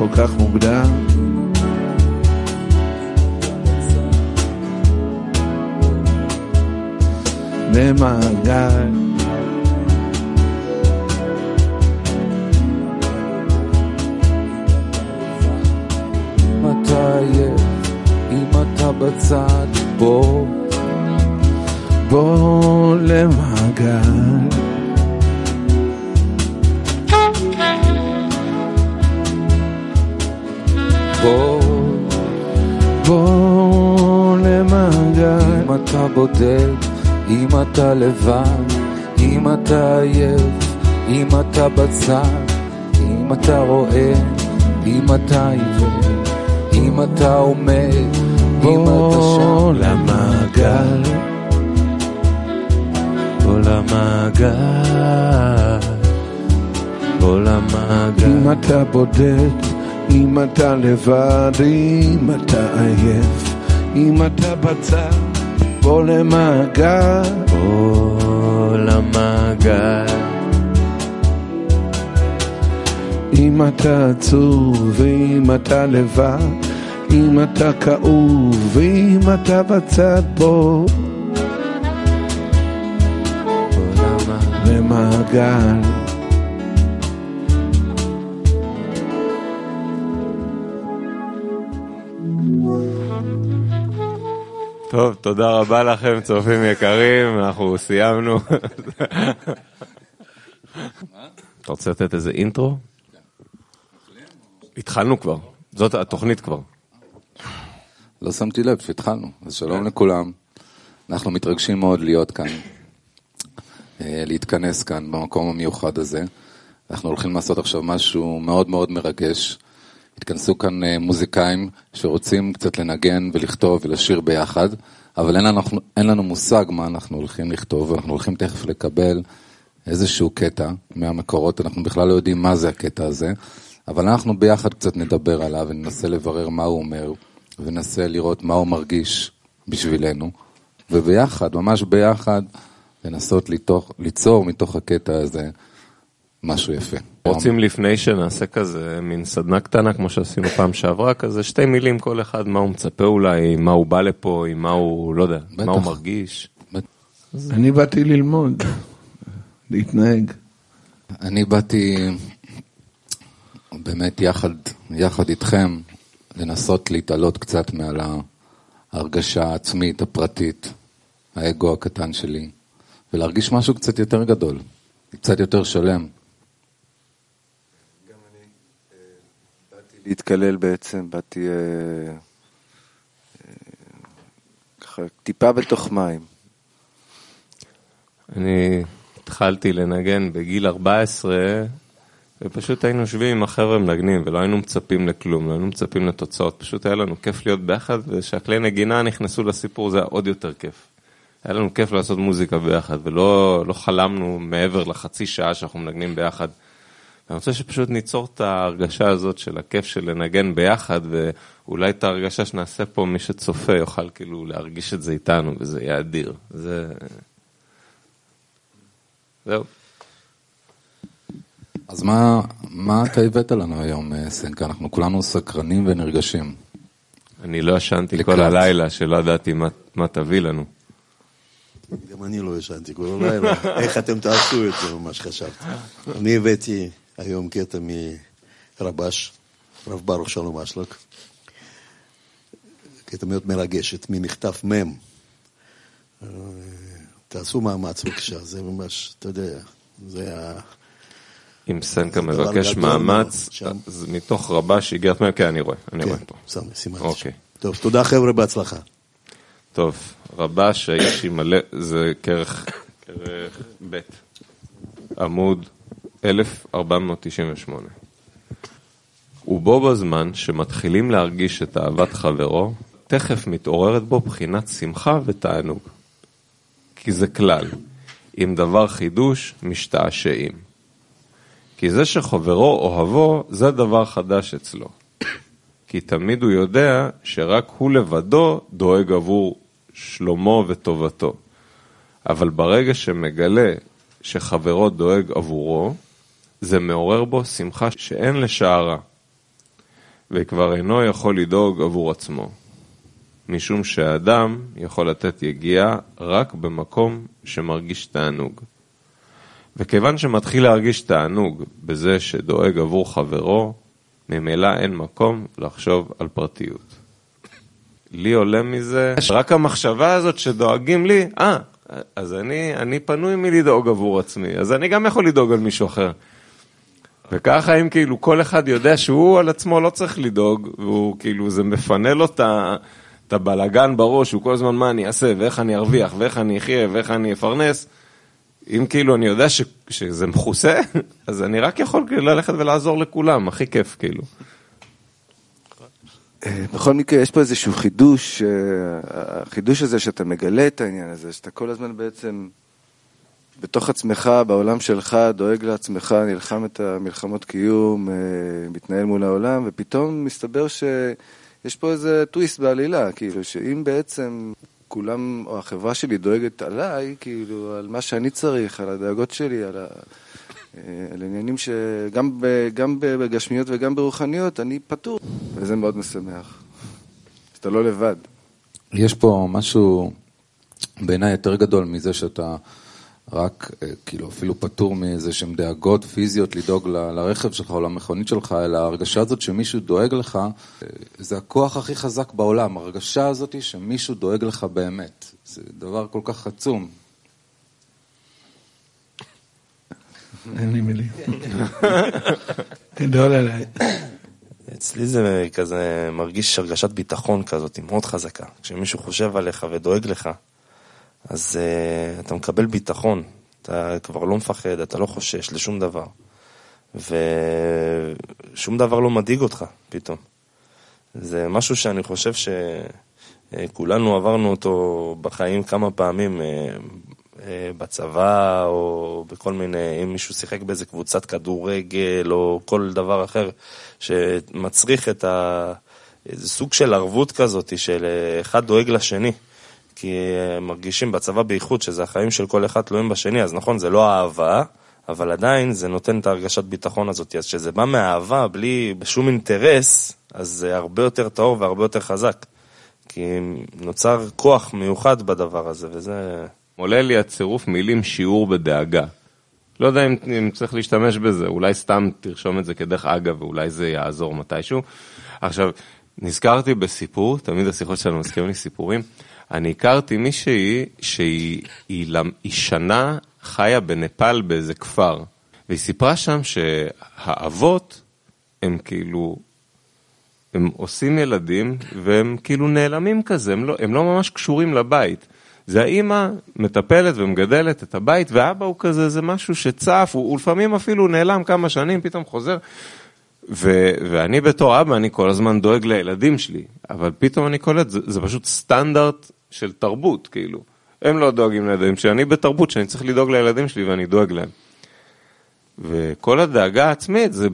כל כך מוקדם. במעגל אם אתה בצד, בוא למעגל. בוא למעגל. אם אתה בודד, אם אתה לבד, אם אתה עייף, אם אתה בצד, אם אתה רואה, אם אתה עיוור, אם אתה עומד, אם אתה שם, למעגל, בוא למעגל, בוא למעגל. אם אתה בודד, אם אתה לבד, אם אתה עייף, אם אתה בצד, בוא למעגל, בוא למעגל. אם אתה עצוב, אם אתה לבד, אם אתה כאוב, אם אתה בצד, בוא למעגל. טוב, תודה רבה לכם, צופים יקרים, אנחנו סיימנו. אתה רוצה לתת איזה אינטרו? התחלנו כבר, זאת התוכנית כבר. לא שמתי לב, התחלנו. אז שלום לכולם, אנחנו מתרגשים מאוד להיות כאן, להתכנס כאן במקום המיוחד הזה. אנחנו הולכים לעשות עכשיו משהו מאוד מאוד מרגש. התכנסו כאן מוזיקאים שרוצים קצת לנגן ולכתוב ולשיר ביחד, אבל אין לנו מושג מה אנחנו הולכים לכתוב, ואנחנו הולכים תכף לקבל איזשהו קטע מהמקורות, אנחנו בכלל לא יודעים מה זה הקטע הזה, אבל אנחנו ביחד קצת נדבר עליו וננסה לברר מה הוא אומר, וננסה לראות מה הוא מרגיש בשבילנו, וביחד, ממש ביחד, לנסות ליצור מתוך הקטע הזה משהו יפה. רוצים לפני שנעשה כזה מין סדנה קטנה כמו שעשינו פעם שעברה, כזה שתי מילים כל אחד, מה הוא מצפה אולי, מה הוא בא לפה, מה הוא, לא יודע, מה הוא מרגיש. אני באתי ללמוד, להתנהג. אני באתי באמת יחד איתכם לנסות להתעלות קצת מעל ההרגשה העצמית, הפרטית, האגו הקטן שלי, ולהרגיש משהו קצת יותר גדול, קצת יותר שלם. גם אני באתי להתקלל בעצם, באתי ככה טיפה בתוך מים. אני התחלתי לנגן בגיל 14, ופשוט היינו שבים עם החבר'ה מנגנים, ולא היינו מצפים לכלום, לא היינו מצפים לתוצאות, פשוט היה לנו כיף להיות ביחד, ושהכלי נגינה נכנסו לסיפור, זה היה עוד יותר כיף. היה לנו כיף לעשות מוזיקה ביחד, ולא חלמנו מעבר לחצי שעה שאנחנו מנגנים ביחד. אני רוצה שפשוט ניצור את ההרגשה הזאת של הכיף של לנגן ביחד, ואולי את ההרגשה שנעשה פה, מי שצופה יוכל כאילו להרגיש את זה איתנו, וזה יהיה אדיר. זהו. אז מה אתה הבאת לנו היום, סנקה? אנחנו כולנו סקרנים ונרגשים. אני לא ישנתי כל הלילה, שלא ידעתי מה תביא לנו. גם אני לא ישנתי כל הלילה, איך אתם תעשו את זה, ממש חשבתי. אני הבאתי היום קטע מרבש, רב ברוך שלום אשלג, קטע מאוד מרגשת, ממכתב מם. תעשו מאמץ בבקשה, זה ממש, אתה יודע, זה ה... אם סנקה מבקש מאמץ, אז מתוך רבש הגעת מם, כן, אני רואה פה. כן, סימנתי. טוב, תודה חבר'ה, בהצלחה. טוב, רבש, האיש ימלא, זה כרך ב' עמוד 1498. ובו בזמן שמתחילים להרגיש את אהבת חברו, תכף מתעוררת בו בחינת שמחה ותענוג. כי זה כלל, אם דבר חידוש משתעשעים. כי זה שחברו אוהבו, זה דבר חדש אצלו. כי תמיד הוא יודע שרק הוא לבדו דואג עבור שלומו וטובתו. אבל ברגע שמגלה שחברו דואג עבורו, זה מעורר בו שמחה שאין לשערה. וכבר אינו יכול לדאוג עבור עצמו. משום שהאדם יכול לתת יגיעה רק במקום שמרגיש תענוג. וכיוון שמתחיל להרגיש תענוג בזה שדואג עבור חברו, ממילא אין מקום לחשוב על פרטיות. לי עולה מזה, רק המחשבה הזאת שדואגים לי, אז אני פנוי מלדאוג עבור עצמי, אז אני גם יכול לדאוג על מישהו אחר. וככה אם כאילו כל אחד יודע שהוא על עצמו לא צריך לדאוג, והוא כאילו זה מפנה לו את הבלגן בראש, הוא כל הזמן מה אני אעשה, ואיך אני ארוויח, ואיך אני אחיה, ואיך אני אפרנס. אם כאילו אני יודע שזה מחוסה, אז אני רק יכול ללכת ולעזור לכולם, הכי כיף כאילו. בכל מקרה, יש פה איזשהו חידוש, החידוש הזה שאתה מגלה את העניין הזה, שאתה כל הזמן בעצם בתוך עצמך, בעולם שלך, דואג לעצמך, נלחם את המלחמות קיום, מתנהל מול העולם, ופתאום מסתבר שיש פה איזה טוויסט בעלילה, כאילו שאם בעצם כולם, או החברה שלי דואגת עליי, כאילו על מה שאני צריך, על הדאגות שלי, על עניינים שגם בגשמיות וגם ברוחניות, אני פתור. וזה מאוד משמח. אתה לא לבד. יש פה משהו בעיניי יותר גדול מזה שאתה רק, כאילו, אפילו פתור מאיזה שהם דאגות פיזיות לדאוג לרכב שלך או למכונית שלך, אלא ההרגשה הזאת שמישהו דואג לך, זה הכוח הכי חזק בעולם. ההרגשה הזאת היא שמישהו דואג לך באמת. זה דבר כל כך עצום. אין לי מילים. גדול עליי. אצלי זה כזה מרגיש הרגשת ביטחון כזאת, מאוד חזקה. כשמישהו חושב עליך ודואג לך, אז אתה מקבל ביטחון, אתה כבר לא מפחד, אתה לא חושש לשום דבר, ושום דבר לא מדאיג אותך פתאום. זה משהו שאני חושב שכולנו עברנו אותו בחיים כמה פעמים, בצבא או בכל מיני, אם מישהו שיחק באיזה קבוצת כדורגל או כל דבר אחר שמצריך את איזה סוג של ערבות כזאת של אחד דואג לשני, כי מרגישים בצבא בייחוד שזה החיים של כל אחד תלויים בשני, אז נכון זה לא אהבה, אבל עדיין זה נותן את הרגשת ביטחון הזאת, אז שזה בא מהאהבה בלי בשום אינטרס, אז זה הרבה יותר טהור והרבה יותר חזק, כי נוצר כוח מיוחד בדבר הזה, וזה עולה לי הצירוף מילים שיעור בדאגה. לא יודע אם צריך להשתמש בזה, אולי סתם תרשום את זה כדרך אגב, ואולי זה יעזור מתישהו. עכשיו, נזכרתי בסיפור, תמיד השיחות שלנו מזכירים לי סיפורים, אני הכרתי מישהי שהיא שנה חיה בנפל באיזה כפר, והיא סיפרה שם שהאבות הם כאילו, הם עושים ילדים והם כאילו נעלמים כזה, הם לא ממש קשורים לבית. זה האמא מטפלת ומגדלת את הבית, והאבא הוא כזה, זה משהו שצף, הוא לפעמים אפילו נעלם כמה שנים, פתאום חוזר. ואני בתור אבא, אני כל הזמן דואג לילדים שלי, אבל פתאום אני קולט, זה פשוט סטנדרט של תרבות, כאילו. הם לא דואגים לילדים שלי, אני בתרבות שאני צריך לדאוג לילדים שלי ואני דואג להם. וכל הדאגה העצמית, זה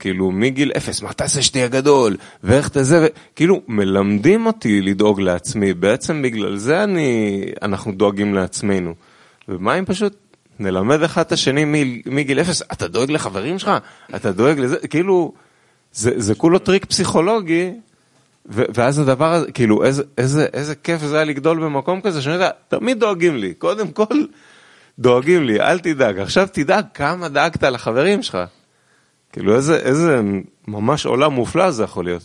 כאילו מגיל אפס, מה תעשה שתהיה גדול, ואיך תזה, כאילו מלמדים אותי לדאוג לעצמי, בעצם בגלל זה אנחנו דואגים לעצמנו, ומה אם פשוט נלמד אחד את השני מגיל אפס, אתה דואג לחברים שלך, אתה דואג לזה, כאילו, זה כולו טריק פסיכולוגי, ואז הדבר הזה, כאילו איזה כיף זה היה לגדול במקום כזה, שאני יודע, תמיד דואגים לי, קודם כל, דואגים לי, אל תדאג, עכשיו תדאג כמה דאגת לחברים שלך. כאילו איזה ממש עולם מופלא זה יכול להיות.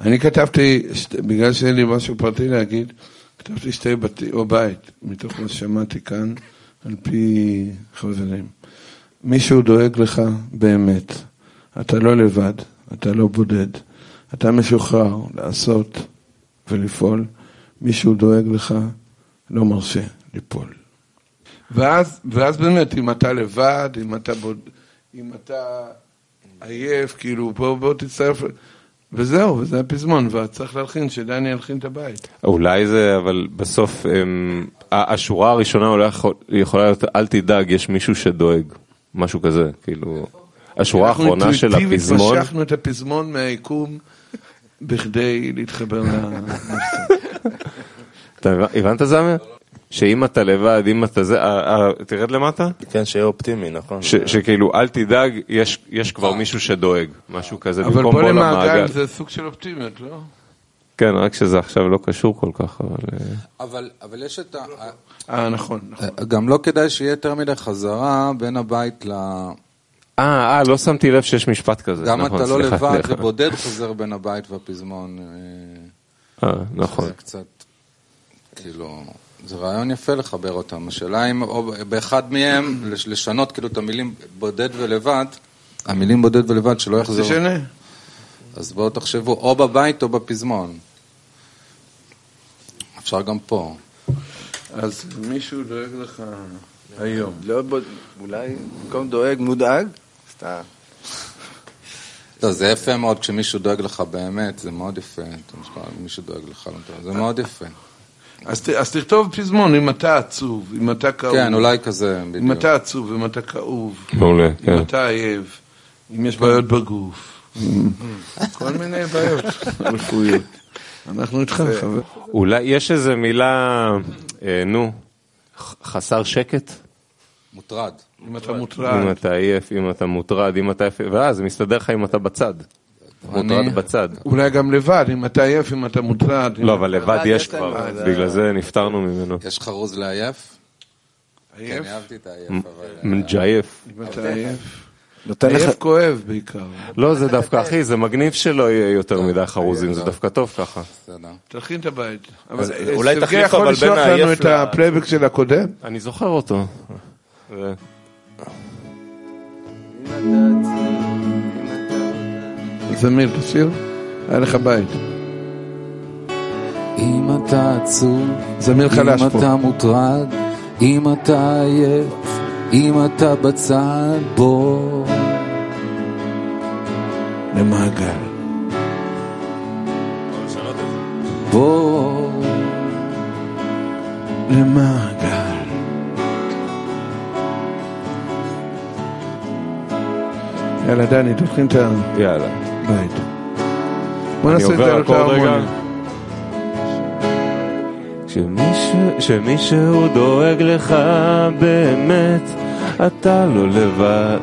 אני כתבתי, בגלל שאין לי משהו פרטי להגיד, כתבתי שתי בתים או בית, מתוך מה שמעתי כאן, על פי חברים. מישהו דואג לך באמת, אתה לא לבד, אתה לא בודד, אתה משוחרר לעשות ולפעול, מישהו דואג לך, לא מרשה לפעול. ואז באמת, אם אתה לבד, אם אתה עייף, כאילו, בוא תצטרף, וזהו, וזה הפזמון, וצריך להלחין, שדני ילחין את הבית. אולי זה, אבל בסוף, השורה הראשונה יכולה להיות, אל תדאג, יש מישהו שדואג, משהו כזה, כאילו, השורה האחרונה של הפזמון. אנחנו אינטואיטיבית משכנו את הפזמון מהיקום, בכדי להתחבר לנפסה. הבנת זה? שאם אתה לבד, אם אתה זה, תרד למטה? כן, שיהיה אופטימי, נכון. שכאילו, אל תדאג, יש כבר מישהו שדואג, משהו כזה, אבל בוא למעגל, זה סוג של אופטימיות, לא? כן, רק שזה עכשיו לא קשור כל כך, אבל יש את נכון. גם לא כדאי שיהיה יותר מדי חזרה בין הבית לא שמתי לב שיש משפט כזה. גם אתה לא לבד, זה בודד חזר בין הבית והפזמון. נכון. זה קצת, כאילו, זה רעיון יפה לחבר אותם. השאלה אם, או באחד מהם, לשנות כאילו את המילים בודד ולבד, המילים בודד ולבד שלא יחזרו. זה שני. אז בואו תחשבו, או בבית או בפזמון. אפשר גם פה. אז מישהו דואג לך היום. לא בודד, אולי במקום דואג מודאג? סתם. לא, זה יפה מאוד, כשמישהו דואג לך באמת, זה מאוד יפה. מישהו דואג לך, זה מאוד יפה. אז תכתוב פזמון, אם אתה עצוב, אם אתה כאוב. כן, אולי כזה, בדיוק. אם אתה עצוב, אם אתה כאוב. מעולה, כן. אם אתה אהב, אם יש בעיות בגוף. כל מיני בעיות רפואיות. אנחנו איתך, חבר. אולי יש איזו מילה, חסר שקט? מוטרד. אם אתה מוטרד. אם אתה עייף, אם אתה מוטרד, אם אתה עייף, ואז מסתדר לך אם אתה בצד. מוטרד בצד. אולי גם לבד, אם אתה עייף, אם אתה מוטרד. לא, אבל לבד יש כבר, בגלל זה נפטרנו ממנו. יש חרוז לעייף? עייף? כן, אהבתי את העייף, אבל... מג'עייף. אם אתה עייף. עייף כואב בעיקר. לא, זה דווקא, אחי, זה מגניב שלא יהיה יותר מדי חרוזים, זה דווקא טוב ככה. תלחין את הבית. אולי תחליף, אבל בין העייף... סבגי יכול לשלוח לנו את הפלייבק של הקודם? אני זוכר אותו. זמיר, תשאיר, היה לך בית. אם אתה עצוב, זמיר חלש פה. אם אתה מוטרד, אם אתה עייף, אם אתה בצד, בוא למעגל. בוא למעגל. יאללה דני, תתחיל את הבית. בוא נעשה את זה על אותה הרמוניה. כשמישהו דואג לך באמת, אתה לא לבד.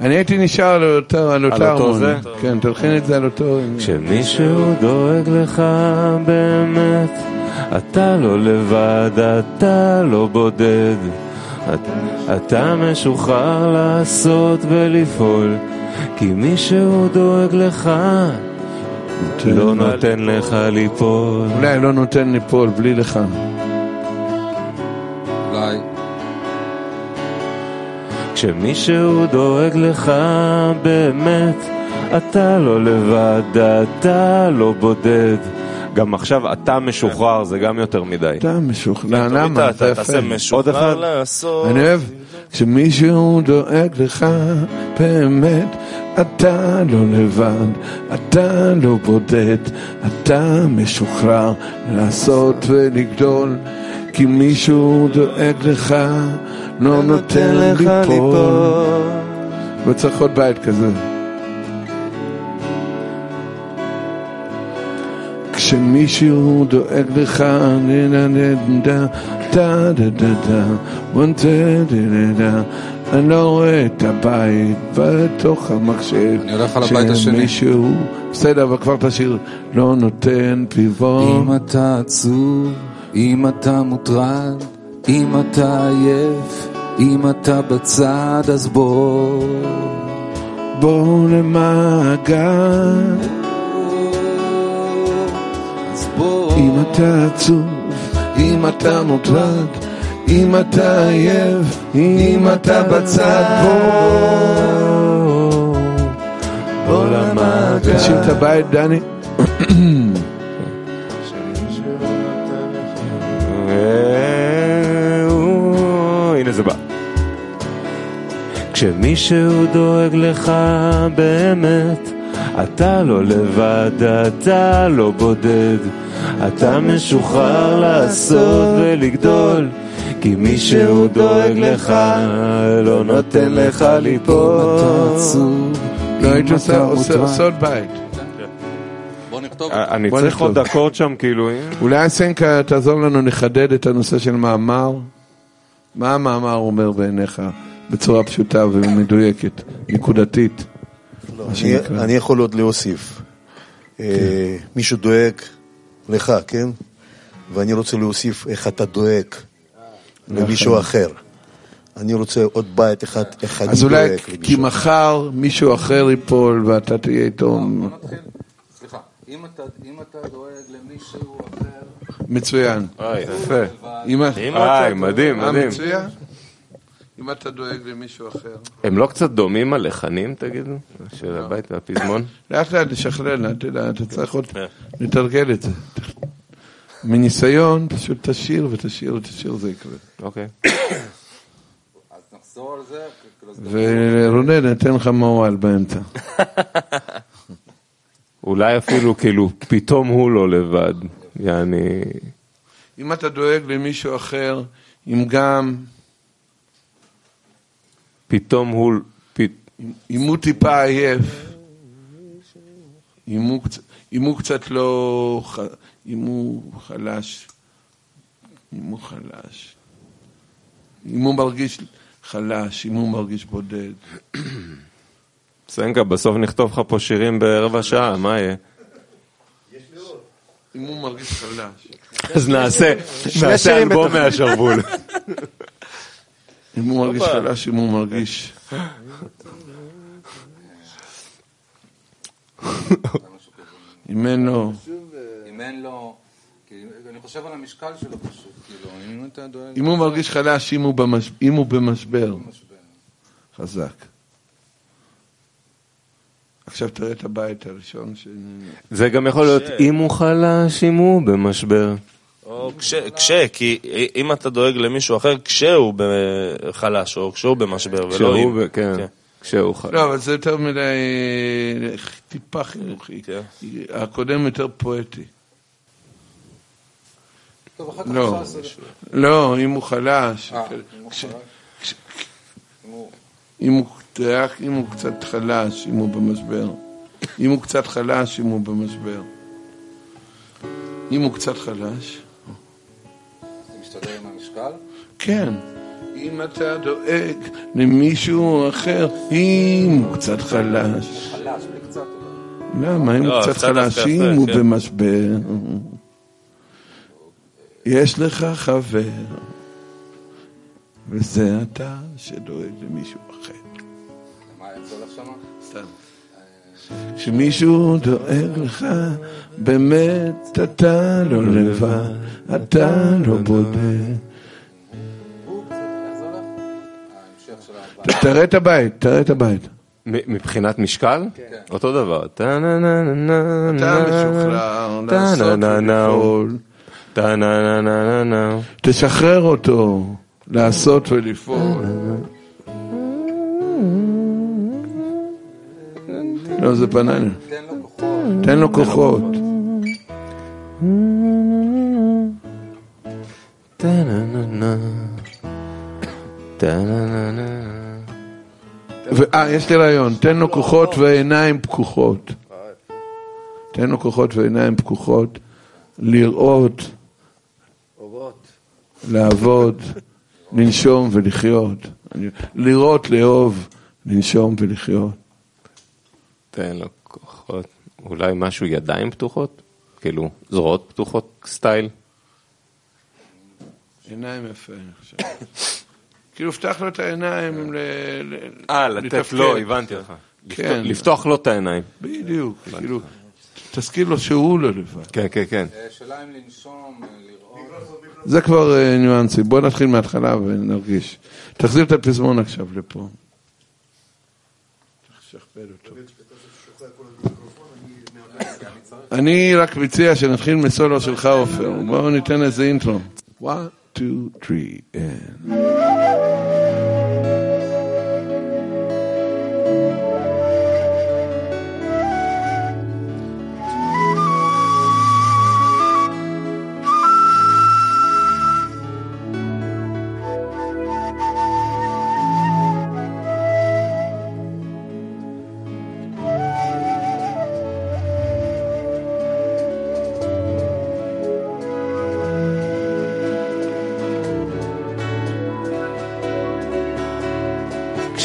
אני הייתי נשאר על אותה הרמוניה. כן, תלחין את זה על אותו... כשמישהו דואג לך באמת, אתה לא לבד, אתה לא בודד. אתה משוחרר לעשות ולפעול, כי מישהו דואג לך לא נותן לך ליפול. אולי לא נותן ליפול בלי לך. אולי כשמישהו דואג לך באמת, אתה לא לבד, אתה לא בודד. גם עכשיו אתה משוחרר, זה גם יותר מדי. אתה משוחרר, למה? אתה תעשה משוחרר לעשות. אני אוהב, כשמישהו דואג לך, באמת, אתה לא לבד, אתה לא בודד, אתה משוחרר לעשות ולגדול, כי מישהו דואג לך, לא נותן לך ליפול. וצריך עוד בית כזה. כשמישהו דואג לך, אני לא רואה את הבית בתוך המחשב. אני הולך על הבית השני. בסדר, אבל כבר תשאיר, לא נותן פיבון. אם אתה עצוב, אם אתה מוטרד, אם אתה עייף, אם אתה בצד, אז בוא למעגל. אם אתה עצוב, אם אתה מוטרד, אם אתה עייף, אם אתה בצד, בוא למעגל. תשים את הבית, דני. הנה זה בא. כשמישהו דואג לך באמת, אתה לא לבד, אתה לא בודד, אתה משוחרר לעשות ולגדול, כי מישהו דואג לך לא נותן לך ליפול. אם אתה עצוב, אם אתה מוטרד, בוא נכתוב. אני צריך עוד דקות שם, כאילו. אולי סנקה, תעזור לנו, נחדד את הנושא של מאמר. מה המאמר אומר בעיניך בצורה פשוטה ומדויקת, נקודתית? אני יכול עוד להוסיף. מישהו דואג לך, כן? ואני רוצה להוסיף איך אתה דואג למישהו אחר. אני רוצה עוד בית אחד, אז אולי כי מחר מישהו אחר ייפול ואתה תהיה איתו. סליחה, אם אתה דואג למישהו אחר, מצוין. מדהים, מדהים. אם אתה דואג למישהו אחר, הם לא קצת דומים הלחנים, תגידו, של הבית והפזמון? לאט לאט לשחרר, אתה צריך עוד לתרגל את זה. מניסיון, פשוט תשאיר ותשאיר ותשאיר, זה יקרה. אוקיי. ורונן, אתן לך מועל באמצע. אולי אפילו כאילו פתאום הוא לא לבד. אם אתה דואג למישהו אחר, אם גם פתאום הוא, אם הוא טיפה עייף, אם הוא קצת לא, אם הוא חלש, אם הוא מרגיש חלש, אם הוא מרגיש בודד. סנקה, בסוף נכתוב לך פה שירים ברבע שעה, מה יהיה? יש מאוד. אם הוא מרגיש חלש. אז נעשה אלבום מהשרבול. אם הוא מרגיש חלש, אם הוא מרגיש... אם אין לו... אני חושב על המשקל שלו פשוט, אם הוא מרגיש חלש, אם הוא במשבר, חזק. עכשיו תראה את הבית הראשון. זה גם יכול להיות, אם הוא חלש, אם הוא במשבר. או כי אם אתה דואג למישהו אחר, כשהוא חלש, או כשהוא במשבר, ולא אם... לא, אבל זה יותר מדי טיפה חינוכי. הקודם יותר פואטי. לא, אם הוא חלש, אם הוא קצת חלש, אם הוא במשבר, זה משתדר עם המשקל? כן. אם אתה דואג למישהו אחר, אם הוא קצת חלש. למה? אם הוא קצת חלש, אם הוא במשבר. יש לך חבר, וזה אתה שדואג למישהו אחר. מה יצא לך שמה? סתם. שמישהו דואג לך, באמת אתה לא לבד, אתה לא בודד. תראה את הבית, מבחינת משקל? אותו דבר. אתה משוחרר, לעשות ולפעול. תשחרר אותו לעשות ולפעול. לא, זה פננה. תן לו כוחות. יש לי רעיון. תן לו כוחות ועיניים פקוחות. לראות, לעבוד, לנשום ולחיות. לראות, לאהוב, לנשום ולחיות. תן לו כוחות. אולי משהו ידיים פתוחות? כאילו, זרועות פתוחות סטייל? עיניים יפה, אני חושב. כאילו, פתח לו את העיניים לתת לו, הבנתי לך. לפתוח לו את העיניים. בדיוק, כאילו. תסכים לו שהוא לא לבד. כן, כן, כן. שאלה אם לנשום, לראות. זה כבר ניואנסי. בואו נתחיל מההתחלה ונרגיש. תחזיר את הפזמון עכשיו לפה. תשכפל אותו. אני רק מציע שנתחיל מסולו שלך, אופר. בואו ניתן איזה אינטרו. 1, 2, 3, and...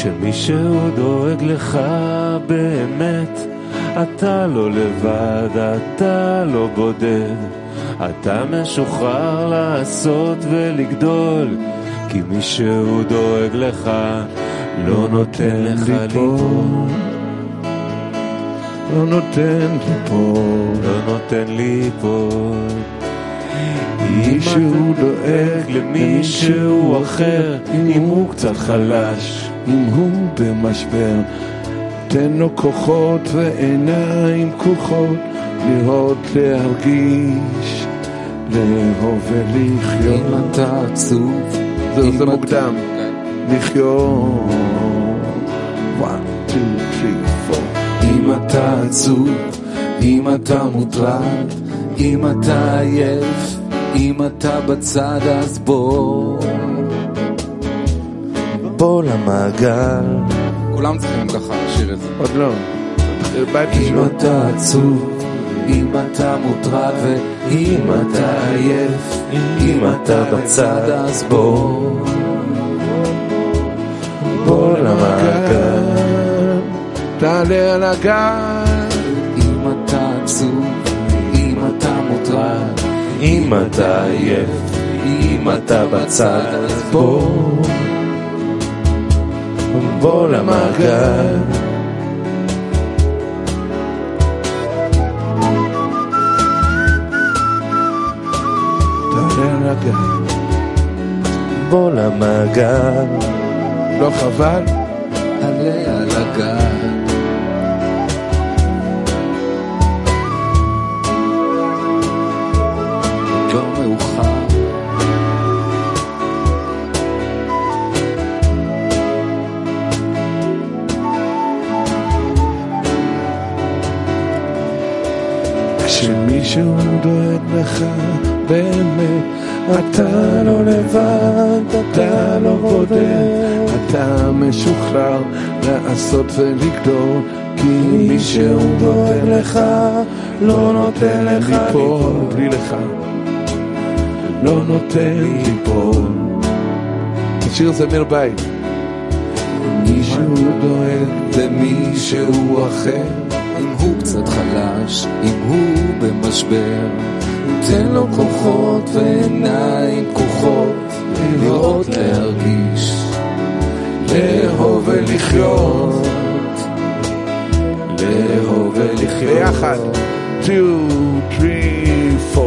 שמישהו דואג לך באמת, אתה לא לבד, אתה לא בודד, אתה משוחרר לעשות ולגדול, כי מישהו דואג לך, לא נותן לך ליפול, לא נותן ליפול, לא נותן ליפול. מישהו דואג למישהו אחר, אם הוא קצת חלש, אם הוא במשבר, תן לו כוחות ועיניים כוחות, לראות, להרגיש, לאהוב ולחיות. אם אתה עצוב, זה מוקדם, לחיות. 1, 2, 3, 4. אם אתה עצוב, אם אתה מוטרד, אם אתה עייף, אם אתה בצד, אז בוא למעגל. כולם צריכים ככה לשיר את זה. עוד לא. אם אתה עצוב, אם אתה מוטרד, ואם אתה עייף, אם אתה בצד, אז בוא למעגל. תעלה על הגל. אם אתה עצוב, אם אתה מוטרד, אם אתה עייף, אם אתה בצד, אז בוא למעגל. תעלה למעגל, בוא למעגל, לא חבל? עלה על הגל. כשמישהו דואג לך באמת, אתה לא לבד, אתה לא בודד, אתה משוחרר לעשות ולגדול, כי מישהו דואג לך, לא נותן לך ליפול, בלי לך לא נותן ליפול. השיר זמיר בית. מישהו דואג למישהו אחר, אם הוא קצת חלש, אם הוא במשבר, תן לו כוחות ועיניים כוחות, לראות, להרגיש, לאהוב ולחיות, לאהוב ולחיות. ביחד, 2, 3, 4.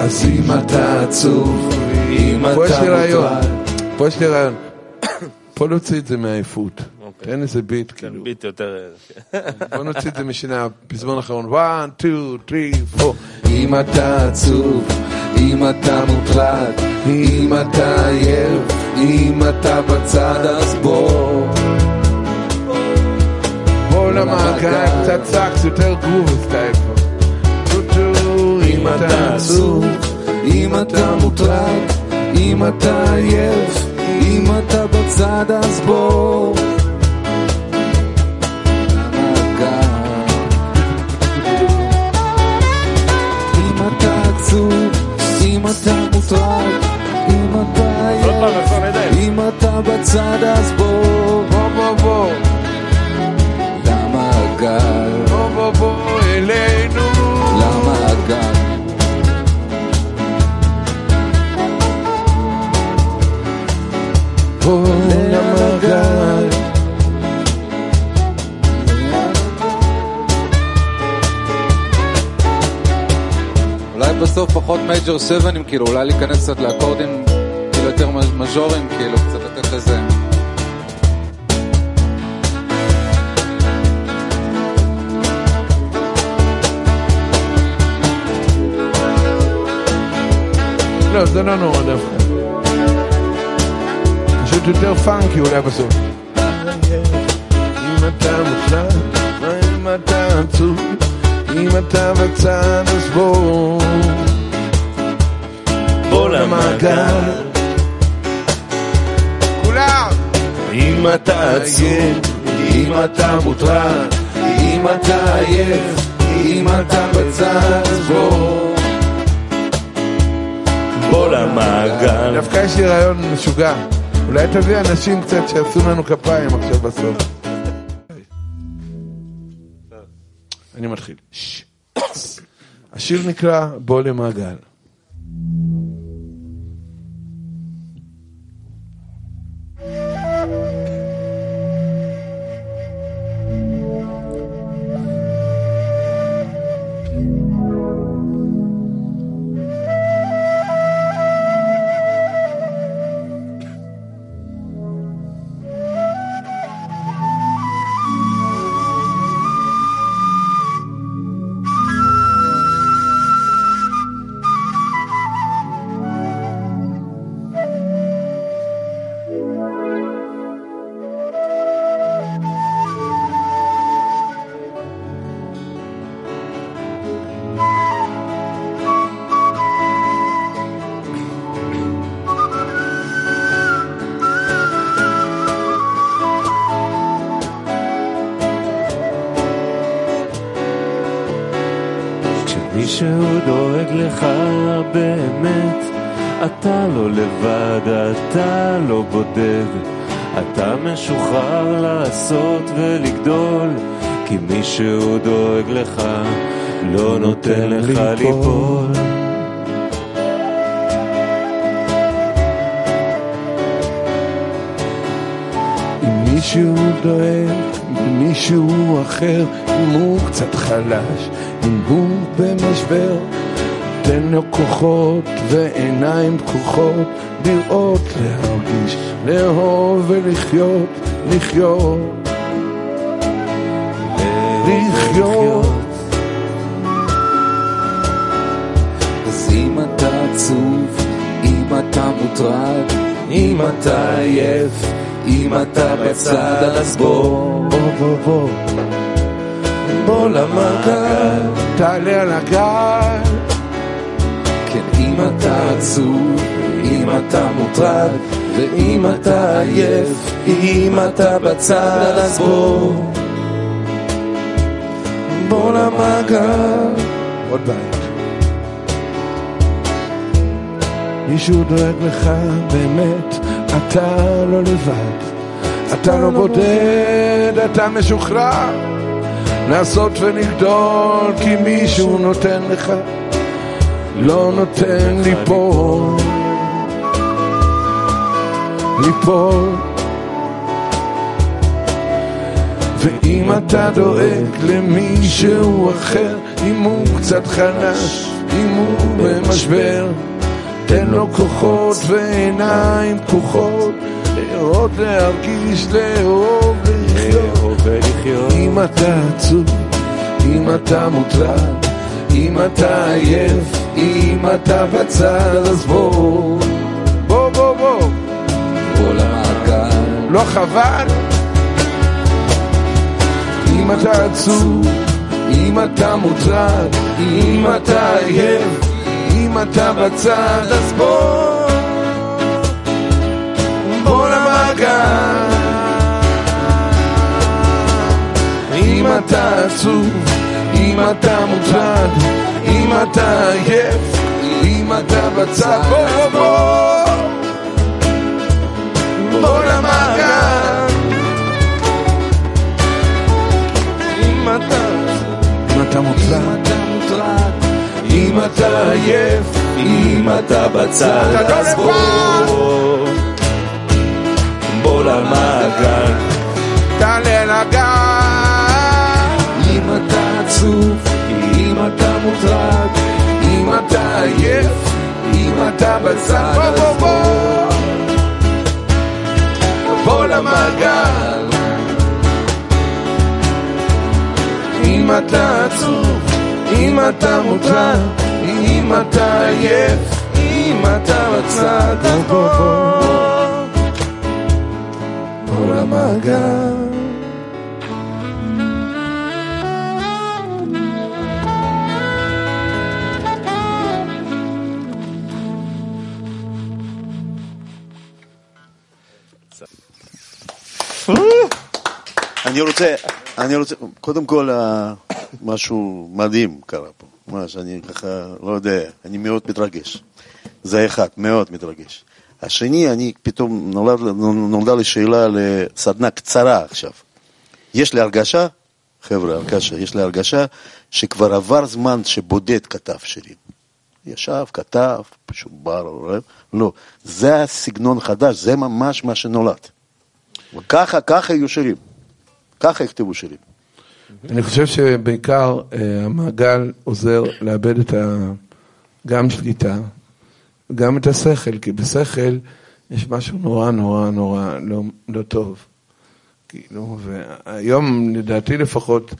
אז אם אתה עצוב, אם אתה מוטרד, פה יש לי רעיון, פה נוציא את זה מהעיפות. אין איזה ביט, כאילו. ביט יותר... בוא נוציא את זה משינה, פזמון אחרון. 1, 2, 3, 4. אם אתה עצוב, אם אתה מוטרד, אם אתה עייף, אם אתה בצד, אז בוא למעגל, קצת סאקס, יותר גרוב, סטייל. אם אתה עצוב, אם אתה מוטרד, אם אתה עייף, אם אתה בצד, אז בוא. אם אתה מוטרד, אם אתה עייף, אם אתה בצד, אז בוא למעגל, בוא אלינו למעגל. בוא למעגל, בסוף פחות מייג'ר 7, כאילו, אולי להיכנס קצת לאקורדים, כאילו, יותר מז'ורים, כאילו, קצת לתת לזה. לא, זה לא נורא דווקא. פשוט יותר פאנקי, אולי בסוף. אם אתה מוצלח, אם אתה עצוב, אם אתה בצד, אז בוא למעגל. כולם! אם אתה עצוב, אם אתה מוטרד, אם אתה עייף, אם אתה בצד, אז בוא למעגל. דווקא יש לי רעיון משוגע. אולי תביא אנשים קצת שעשו לנו כפיים עכשיו בסוף. אני מתחיל. השיר נקרא בוא למעגל. שהוא דואג לך באמת, אתה לא לבד, אתה לא בודד, אתה משוחרר לעשות ולגדול, כי מי שהוא דואג לך לא נותן לך ליפול. אם מישהו דואג מישהו אחר, אם הוא קצת חלש, אם הוא במשבר, תן לו כוחות ועיניים פקוחות, לראות, להרגיש, לאהוב ולחיות, לחיות, לחיות. אז אם אתה עצוב, אם אתה מוטרד, אם אתה עייף, אם אתה בצד, אז בוא, בוא, בוא, בוא, בוא למעגל, תעלה על הגל. כן, אם אתה עצוב, אם אתה מוטרד, ואם אתה עייף, אם אתה בצד, אז בוא, בוא למעגל. עוד בית. מישהו דואג לך באמת, אתה לא לבד, אתה לא בודד, אתה משוחרר לעשות ונגדול, כי מישהו נותן לך, לא נותן ליפול, ליפול. ואם אתה דואג למישהו אחר, אם הוא קצת חלש, אם הוא במשבר, תן לו כוחות ועיניים פקוחות, לראות, להרגיש, לאהוב ולחיות. אם אתה עצוב, אם אתה מוטרד, אם אתה עייף, אם אתה בצד, אז בוא, בוא, בוא, בוא, בוא למעגל, לא חבל. אם אתה עצוב, אם אתה מוטרד, אם אתה עייף, אם אתה בצד, אז בוא, בוא למעגל. אם אתה עצוב, אם אתה מוטרד, אם אתה עייף, אם אתה בצד, בוא, בוא, בוא למעגל. אם אתה מוטרד, אם אתה עייף, אם אתה בצד, אז בוא, בוא למעגל, תעלה לגל. אם אתה עצוב, אם אתה מוטרד, אם אתה עייף, אם אתה בצד, אז בוא, בוא למעגל. אם אתה עצוב, אם אתה מוטרד, אם אתה עייף, אם אתה בצד, אז בוא, בוא למעגל. אני רוצה, קודם כל, משהו מדהים קרה פה, מה שאני ככה לא יודע, אני מאוד מתרגש, זה אחד, מאוד מתרגש. השני, אני פתאום נולדה לי שאלה לסדנה קצרה עכשיו. יש לי הרגשה, חבר'ה, הרגשה, יש לי הרגשה שכבר עבר זמן שבודד כתב שירים. ישב, כתב, פשוט בר, לא. זה הסגנון חדש, זה ממש מה שנולד. וככה יהיו שירים. ככה יכתבו שירים. אני חושב שבעיקר המעגל עוזר לאבד את גם שליטה, גם את השכל, כי בשכל יש משהו נורא נורא נורא לא טוב. כאילו, והיום לדעתי לפחות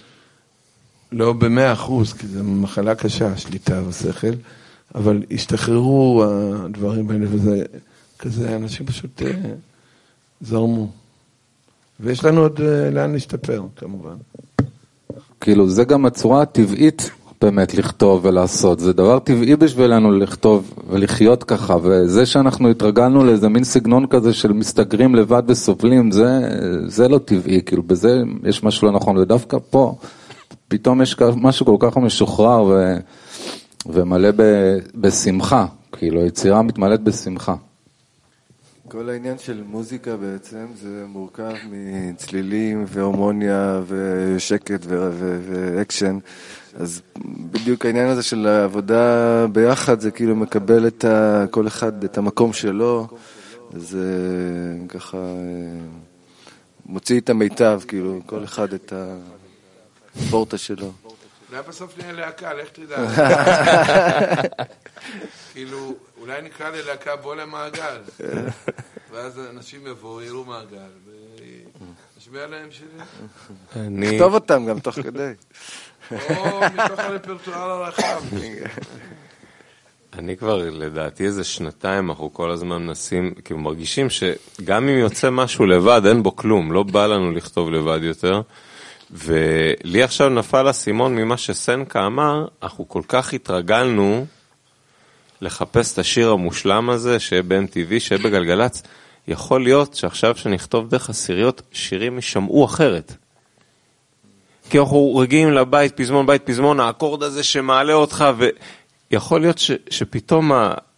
לא ב-100%, כי זו מחלה קשה, השליטה בשכל, אבל השתחררו הדברים האלה, וזה כזה, אנשים פשוט זרמו. ויש לנו עוד לאן להשתפר, כמובן. כאילו, זה גם הצורה הטבעית באמת לכתוב ולעשות. זה דבר טבעי בשבילנו לכתוב ולחיות ככה, וזה שאנחנו התרגלנו לאיזה מין סגנון כזה של מסתגרים לבד וסובלים, זה לא טבעי, כאילו, בזה יש משהו לא נכון, ודווקא פה פתאום יש משהו כל כך משוחרר ומלא בשמחה, כאילו, יצירה מתמלאת בשמחה. כל העניין של מוזיקה בעצם זה מורכב מצלילים והרמוניה ושקט ואקשן, אז בדיוק העניין הזה של העבודה ביחד זה כאילו מקבל את כל אחד את המקום שלו, זה ככה מוציא את המיטב, כאילו כל אחד את הפורטה שלו. אולי בסוף נהיה להקה, לך תדע. כאילו, אולי נקרא ללהקה בוא למעגל, ואז אנשים יבואו, יראו מעגל, ונשמיע להם שלי. נכתוב אותם גם תוך כדי. או מתוך הרפרטואר הרחב. אני כבר, לדעתי, איזה שנתיים, אנחנו כל הזמן מנסים, כי מרגישים שגם אם יוצא משהו לבד, אין בו כלום, לא בא לנו לכתוב לבד יותר. ולי עכשיו נפל הסימון ממה שסנקה אמר, אנחנו כל כך התרגלנו לחפש את השיר המושלם הזה, שיהיה ב-MTV, שיהיה בגלגלץ. יכול להיות שעכשיו שנכתוב דרך הסיריות, שירים ישמעו אחרת. כי אנחנו רגיעים לבית, פזמון, בית, פזמון, האקורד הזה שמעלה אותך, ויכול להיות שפתאום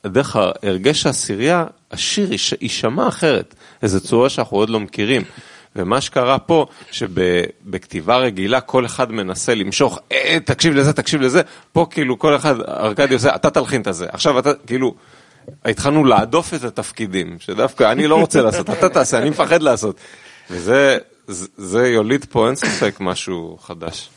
דרך הרגש הסיריה, השיר יישמע אחרת. איזו צורה שאנחנו עוד לא מכירים. ומה שקרה פה, שבכתיבה רגילה כל אחד מנסה למשוך, תקשיב לזה, תקשיב לזה, פה כאילו כל אחד, ארקדי עושה, אתה תלחין את זה, עכשיו אתה, כאילו, התחלנו לעדוף את התפקידים, שדווקא אני לא רוצה לעשות, אתה תעשה, אני מפחד לעשות, וזה יוליד פה, אין ספק משהו חדש.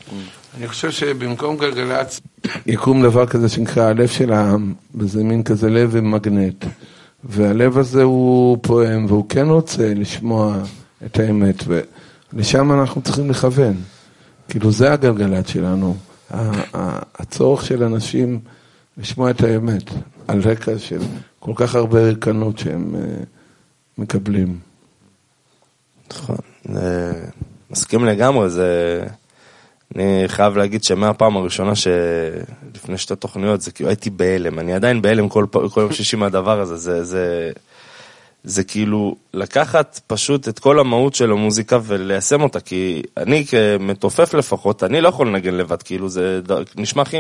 אני חושב שבמקום גלגלצ, יקום דבר כזה שנקרא הלב של העם, וזה מין כזה לב ומגנט, והלב הזה הוא פועם, והוא כן רוצה לשמוע את האמת, ולשם אנחנו צריכים לכוון, כאילו זה הגלגלת שלנו, הצורך של אנשים לשמוע את האמת, על רקע של כל כך הרבה ריקנות שהם מקבלים. נכון, מסכים לגמרי, זה, אני חייב להגיד שמהפעם הראשונה שלפני שתי תוכניות, זה כאילו הייתי בהלם, אני עדיין בהלם כל יום שישי מהדבר הזה, זה כאילו לקחת פשוט את כל המהות של המוזיקה וליישם אותה, כי אני כמתופף לפחות, אני לא יכול לנגן לבד, כאילו זה נשמע הכי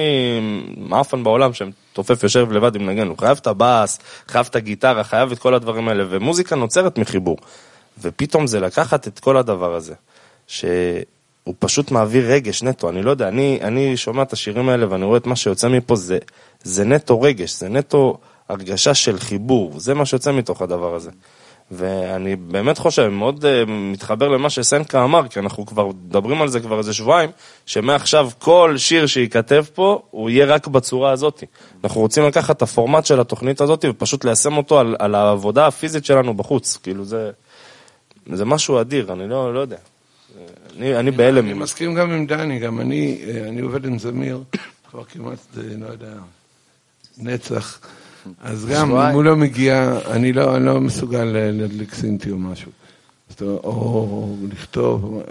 מאפן בעולם, שמתופף יושב לבד עם נגן, הוא חייב את הבאס, חייב את הגיטרה, חייב את כל הדברים האלה, ומוזיקה נוצרת מחיבור, ופתאום זה לקחת את כל הדבר הזה, שהוא פשוט מעביר רגש נטו, אני לא יודע, אני שומע את השירים האלה ואני רואה את מה שיוצא מפה, זה נטו רגש, זה נטו הרגשה של חיבור, זה מה שיוצא מתוך הדבר הזה. ואני באמת חושב, מאוד מתחבר למה שסנקה אמר, כי אנחנו כבר מדברים על זה כבר איזה שבועיים, שמעכשיו כל שיר שייכתב פה, הוא יהיה רק בצורה הזאת. אנחנו רוצים לקחת את הפורמט של התוכנית הזאת, ופשוט ליישם אותו על העבודה הפיזית שלנו בחוץ. כאילו זה משהו אדיר, אני לא יודע. אני בהלם. אני מסכים גם עם דני, גם אני עובד עם זמיר, כבר כמעט, לא יודע, נצח. אז גם אם הוא לא מגיע, אני לא מסוגל להדליק סינטי או משהו, או לכתוב,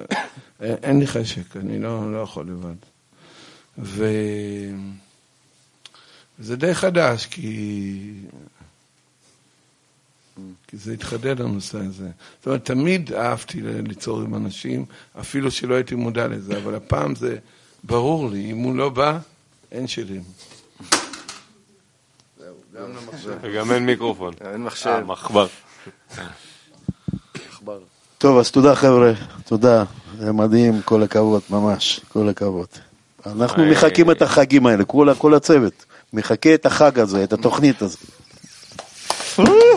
אין לי חשק, אני לא יכול לבד. וזה די חדש, כי זה התחדד הנושא הזה. זאת אומרת, תמיד אהבתי ליצור עם אנשים, אפילו שלא הייתי מודע לזה, אבל הפעם זה ברור לי, אם הוא לא בא, אין שירים. גם אין מיקרופון. אין מחשב. מחבר. טוב, אז תודה חבר'ה, תודה. מדהים, כל הכבוד, ממש, כל הכבוד. אנחנו מחכים את החגים האלה, כל הצוות. מחכה את החג הזה, את התוכנית הזאת.